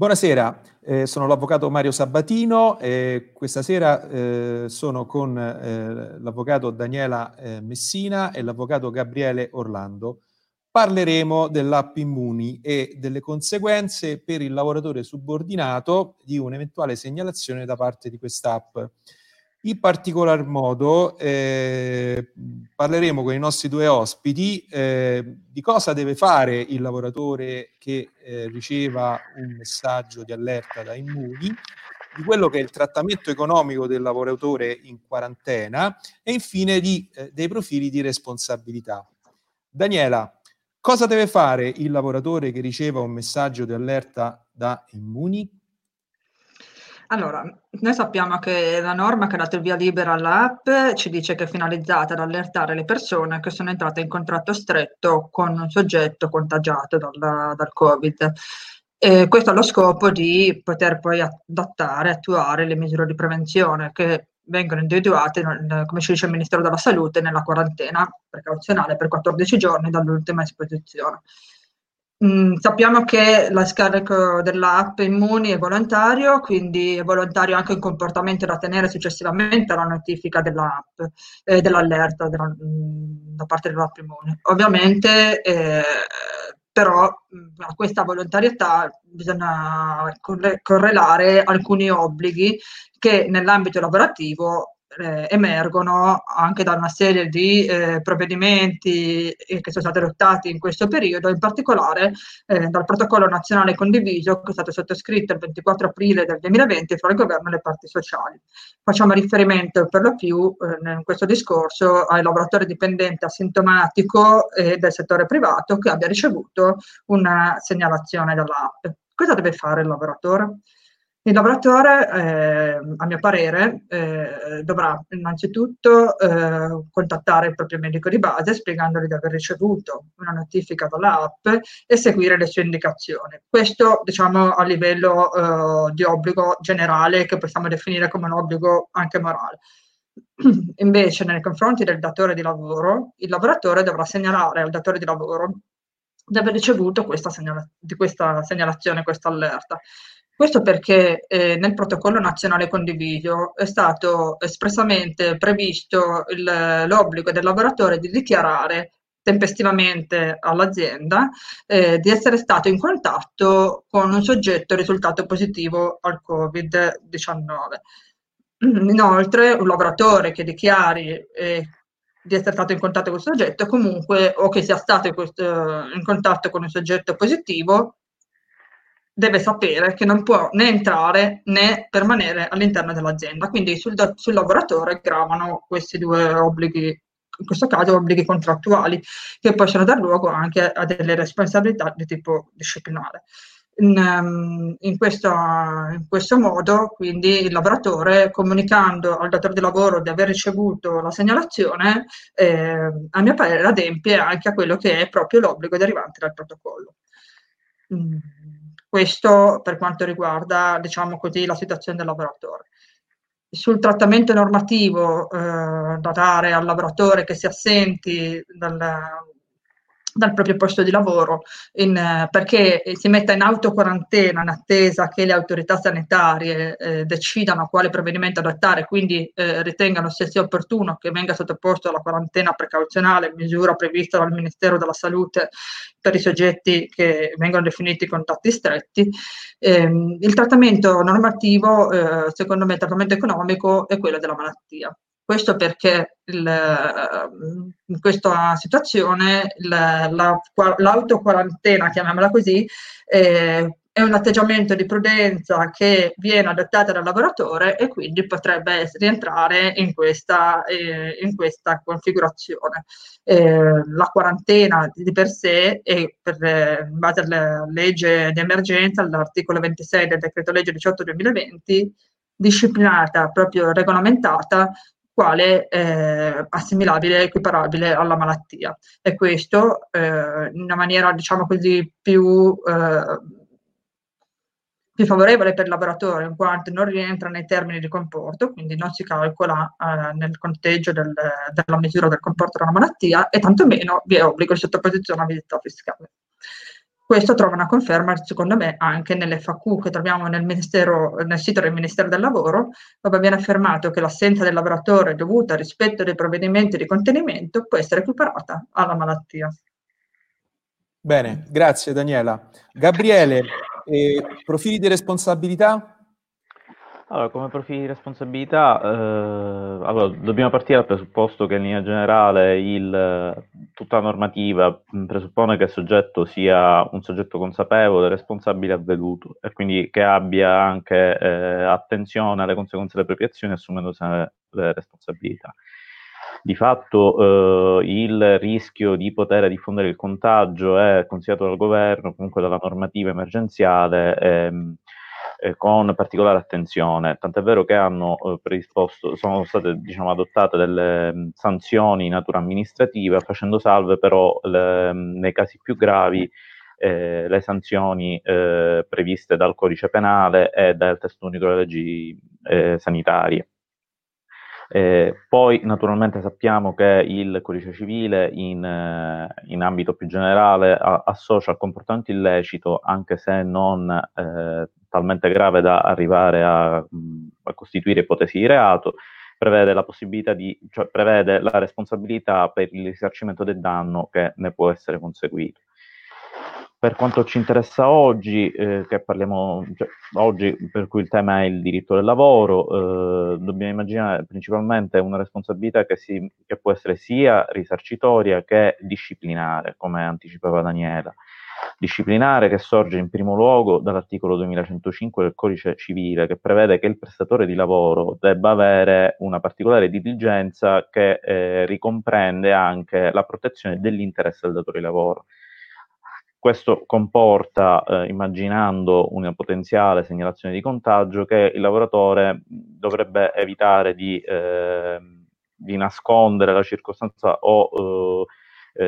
Buonasera, sono l'avvocato Mario Sabatino e questa sera sono con l'avvocato Daniela Messina e l'avvocato Gabriele Orlando. Parleremo dell'app Immuni e delle conseguenze per il lavoratore subordinato di un'eventuale segnalazione da parte di quest'app. In particolar modo parleremo con i nostri due ospiti di cosa deve fare il lavoratore che riceva un messaggio di allerta da Immuni, di quello che è il trattamento economico del lavoratore in quarantena e infine dei profili di responsabilità. Daniela, cosa deve fare il lavoratore che riceva un messaggio di allerta da Immuni? Allora, noi sappiamo che la norma che ha dato il via libera all'app ci dice che è finalizzata ad allertare le persone che sono entrate in contatto stretto con un soggetto contagiato dal Covid. Questo ha lo scopo di poter poi adattare, attuare le misure di prevenzione che vengono individuate, come ci dice il Ministero della Salute, nella quarantena precauzionale per 14 giorni dall'ultima esposizione. Sappiamo che la scarico dell'app Immuni è volontario, quindi è volontario anche il comportamento da tenere successivamente alla notifica dell'app dell'allerta da parte dell'app Immuni. Ovviamente però a questa volontarietà bisogna correlare alcuni obblighi che nell'ambito lavorativo emergono anche da una serie di provvedimenti che sono stati adottati in questo periodo, in particolare dal protocollo nazionale condiviso che è stato sottoscritto il 24 aprile del 2020 fra il governo e le parti sociali. Facciamo riferimento per lo più in questo discorso ai lavoratori dipendenti asintomatico del settore privato che abbia ricevuto una segnalazione dall'app. Cosa deve fare il lavoratore? Il lavoratore, a mio parere, dovrà innanzitutto contattare il proprio medico di base spiegandogli di aver ricevuto una notifica dall'app e seguire le sue indicazioni. Questo, diciamo, a livello di obbligo generale che possiamo definire come un obbligo anche morale. Invece, nei confronti del datore di lavoro, il lavoratore dovrà segnalare al datore di lavoro di aver ricevuto questa segnalazione, questa allerta. Questo perché nel protocollo nazionale condiviso è stato espressamente previsto l'obbligo del lavoratore di dichiarare tempestivamente all'azienda di essere stato in contatto con un soggetto risultato positivo al Covid-19. Inoltre, un lavoratore che dichiari di essere stato in contatto con un soggetto comunque o che sia stato in contatto con un soggetto positivo deve sapere che non può né entrare né permanere all'interno dell'azienda. Quindi sul lavoratore gravano questi due obblighi, in questo caso obblighi contrattuali, che possono dar luogo anche a delle responsabilità di tipo disciplinare. In questo modo, quindi, il lavoratore, comunicando al datore di lavoro di aver ricevuto la segnalazione, a mio parere adempie anche a quello che è proprio l'obbligo derivante dal protocollo. Questo per quanto riguarda, diciamo così, la situazione del lavoratore. Sul trattamento normativo da dare al lavoratore che si assenti dal proprio posto di lavoro perché si metta in autoquarantena in attesa che le autorità sanitarie decidano quale provvedimento adottare, quindi ritengano se sia opportuno che venga sottoposto alla quarantena precauzionale, misura prevista dal Ministero della Salute per i soggetti che vengono definiti contatti stretti. Il trattamento normativo, secondo me il trattamento economico è quello della malattia. Questo perché in questa situazione l'autoquarantena, chiamiamola così, è un atteggiamento di prudenza che viene adottato dal lavoratore e quindi potrebbe rientrare in questa configurazione. La quarantena di per sé, in base alla legge di emergenza, all'articolo 26 del decreto legge 18/2020, disciplinata, proprio regolamentata, quale assimilabile, equiparabile alla malattia. E questo in una maniera, diciamo così, più favorevole per il lavoratore, in quanto non rientra nei termini di comporto, quindi non si calcola nel conteggio della misura del comporto della malattia e tantomeno vi è obbligo di sottoposizione a visita fiscale. Questo trova una conferma, secondo me, anche nell'FAQ che troviamo nel sito del Ministero del Lavoro, dove viene affermato che l'assenza del lavoratore dovuta al rispetto dei provvedimenti di contenimento può essere equiparata alla malattia. Bene, grazie Daniela. Gabriele, profili di responsabilità? Allora, come profili di responsabilità, allora, dobbiamo partire dal presupposto che in linea generale tutta la normativa presuppone che il soggetto sia un soggetto consapevole, responsabile e avveduto, e quindi che abbia anche attenzione alle conseguenze delle proprie azioni assumendosene le responsabilità. Di fatto il rischio di poter diffondere il contagio è considerato dal governo, comunque dalla normativa emergenziale, con particolare attenzione, tant'è vero che hanno predisposto, sono state adottate delle sanzioni di natura amministrativa, facendo salve però nei casi più gravi le sanzioni previste dal codice penale e dal testo unico delle leggi sanitarie. Poi naturalmente sappiamo che il codice civile in ambito più generale associa al comportamento illecito, anche se non talmente grave da arrivare a costituire ipotesi di reato, prevede la possibilità prevede la responsabilità per il risarcimento del danno che ne può essere conseguito. Per quanto ci interessa oggi, che parliamo oggi, per cui il tema è il diritto del lavoro, dobbiamo immaginare principalmente una responsabilità che può essere sia risarcitoria che disciplinare, come anticipava Daniela. Disciplinare che sorge in primo luogo dall'articolo 2105 del Codice Civile, che prevede che il prestatore di lavoro debba avere una particolare diligenza che ricomprende anche la protezione dell'interesse del datore di lavoro. Questo comporta, immaginando una potenziale segnalazione di contagio, che il lavoratore dovrebbe evitare di nascondere la circostanza o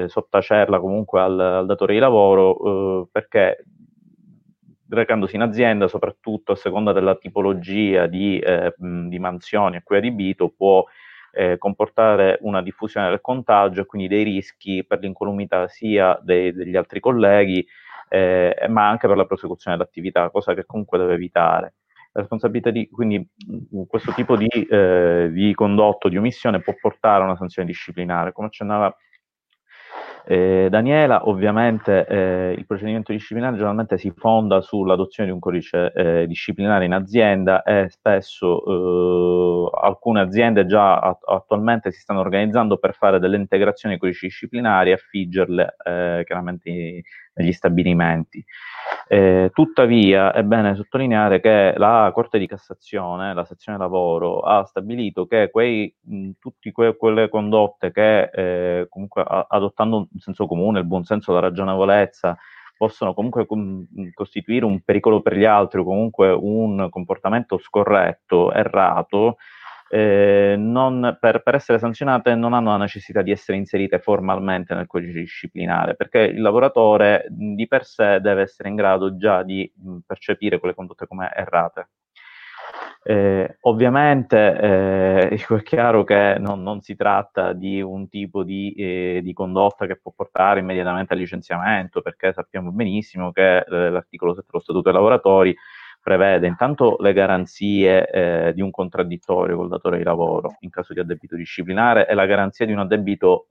sottacerla comunque al datore di lavoro, perché recandosi in azienda, soprattutto a seconda della tipologia di mansioni a cui è adibito, può comportare una diffusione del contagio e quindi dei rischi per l'incolumità sia degli altri colleghi, ma anche per la prosecuzione dell'attività, cosa che comunque deve evitare. La responsabilità quindi questo tipo di condotto, di omissione, può portare a una sanzione disciplinare. Come accennava Daniela, ovviamente il procedimento disciplinare generalmente si fonda sull'adozione di un codice disciplinare in azienda, e spesso alcune aziende già attualmente si stanno organizzando per fare delle integrazioni ai codici disciplinari e affiggerle chiaramente negli stabilimenti. Tuttavia è bene sottolineare che la Corte di Cassazione, la sezione lavoro, ha stabilito che tutte quelle condotte che comunque adottando un senso comune, il buonsenso, la ragionevolezza, possono comunque costituire un pericolo per gli altri o comunque un comportamento scorretto, errato, non per essere sanzionate non hanno la necessità di essere inserite formalmente nel codice disciplinare, perché il lavoratore di per sé deve essere in grado già di percepire quelle condotte come errate. Ovviamente è chiaro che non si tratta di un tipo di condotta che può portare immediatamente al licenziamento, perché sappiamo benissimo che l'articolo 7 dello Statuto dei lavoratori prevede intanto le garanzie di un contraddittorio col datore di lavoro in caso di addebito disciplinare e la garanzia di un addebito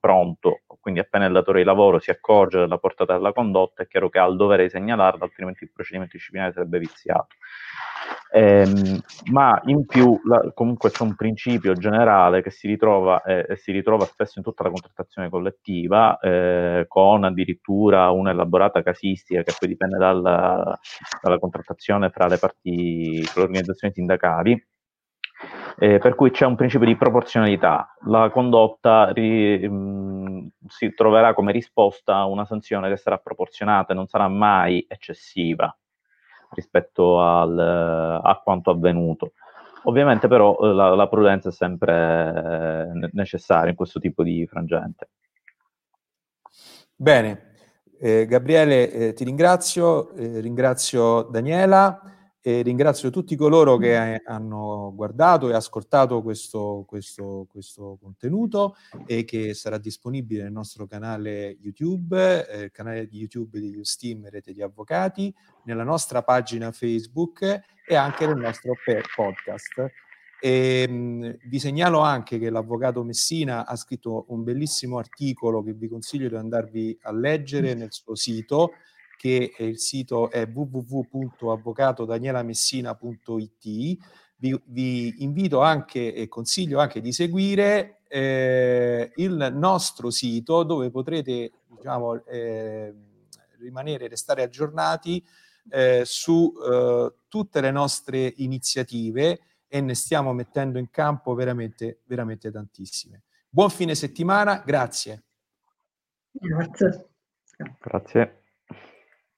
pronto, quindi appena il datore di lavoro si accorge della portata della condotta è chiaro che ha il dovere di segnalarla, altrimenti il procedimento disciplinare sarebbe viziato. Ma in più comunque c'è un principio generale che si ritrova spesso in tutta la contrattazione collettiva, con addirittura un'elaborata casistica che poi dipende dalla contrattazione tra le parti, tra le organizzazioni sindacali, per cui c'è un principio di proporzionalità. La condotta si troverà come risposta a una sanzione che sarà proporzionata e non sarà mai eccessiva rispetto a quanto avvenuto. Ovviamente però la prudenza è sempre necessaria in questo tipo di frangente. Bene, Gabriele, ti ringrazio, ringrazio Daniela, e ringrazio tutti coloro che hanno guardato e ascoltato questo contenuto, e che sarà disponibile nel nostro canale YouTube, il canale di YouTube di Usteam Rete di Avvocati, nella nostra pagina Facebook e anche nel nostro podcast. E vi segnalo anche che l'avvocato Messina ha scritto un bellissimo articolo che vi consiglio di andarvi a leggere nel suo sito, che il sito è www.avvocatodaniela.messina.it. vi invito anche e consiglio anche di seguire il nostro sito, dove potrete restare aggiornati su tutte le nostre iniziative, e ne stiamo mettendo in campo veramente, veramente tantissime. Buon fine settimana, grazie. Grazie.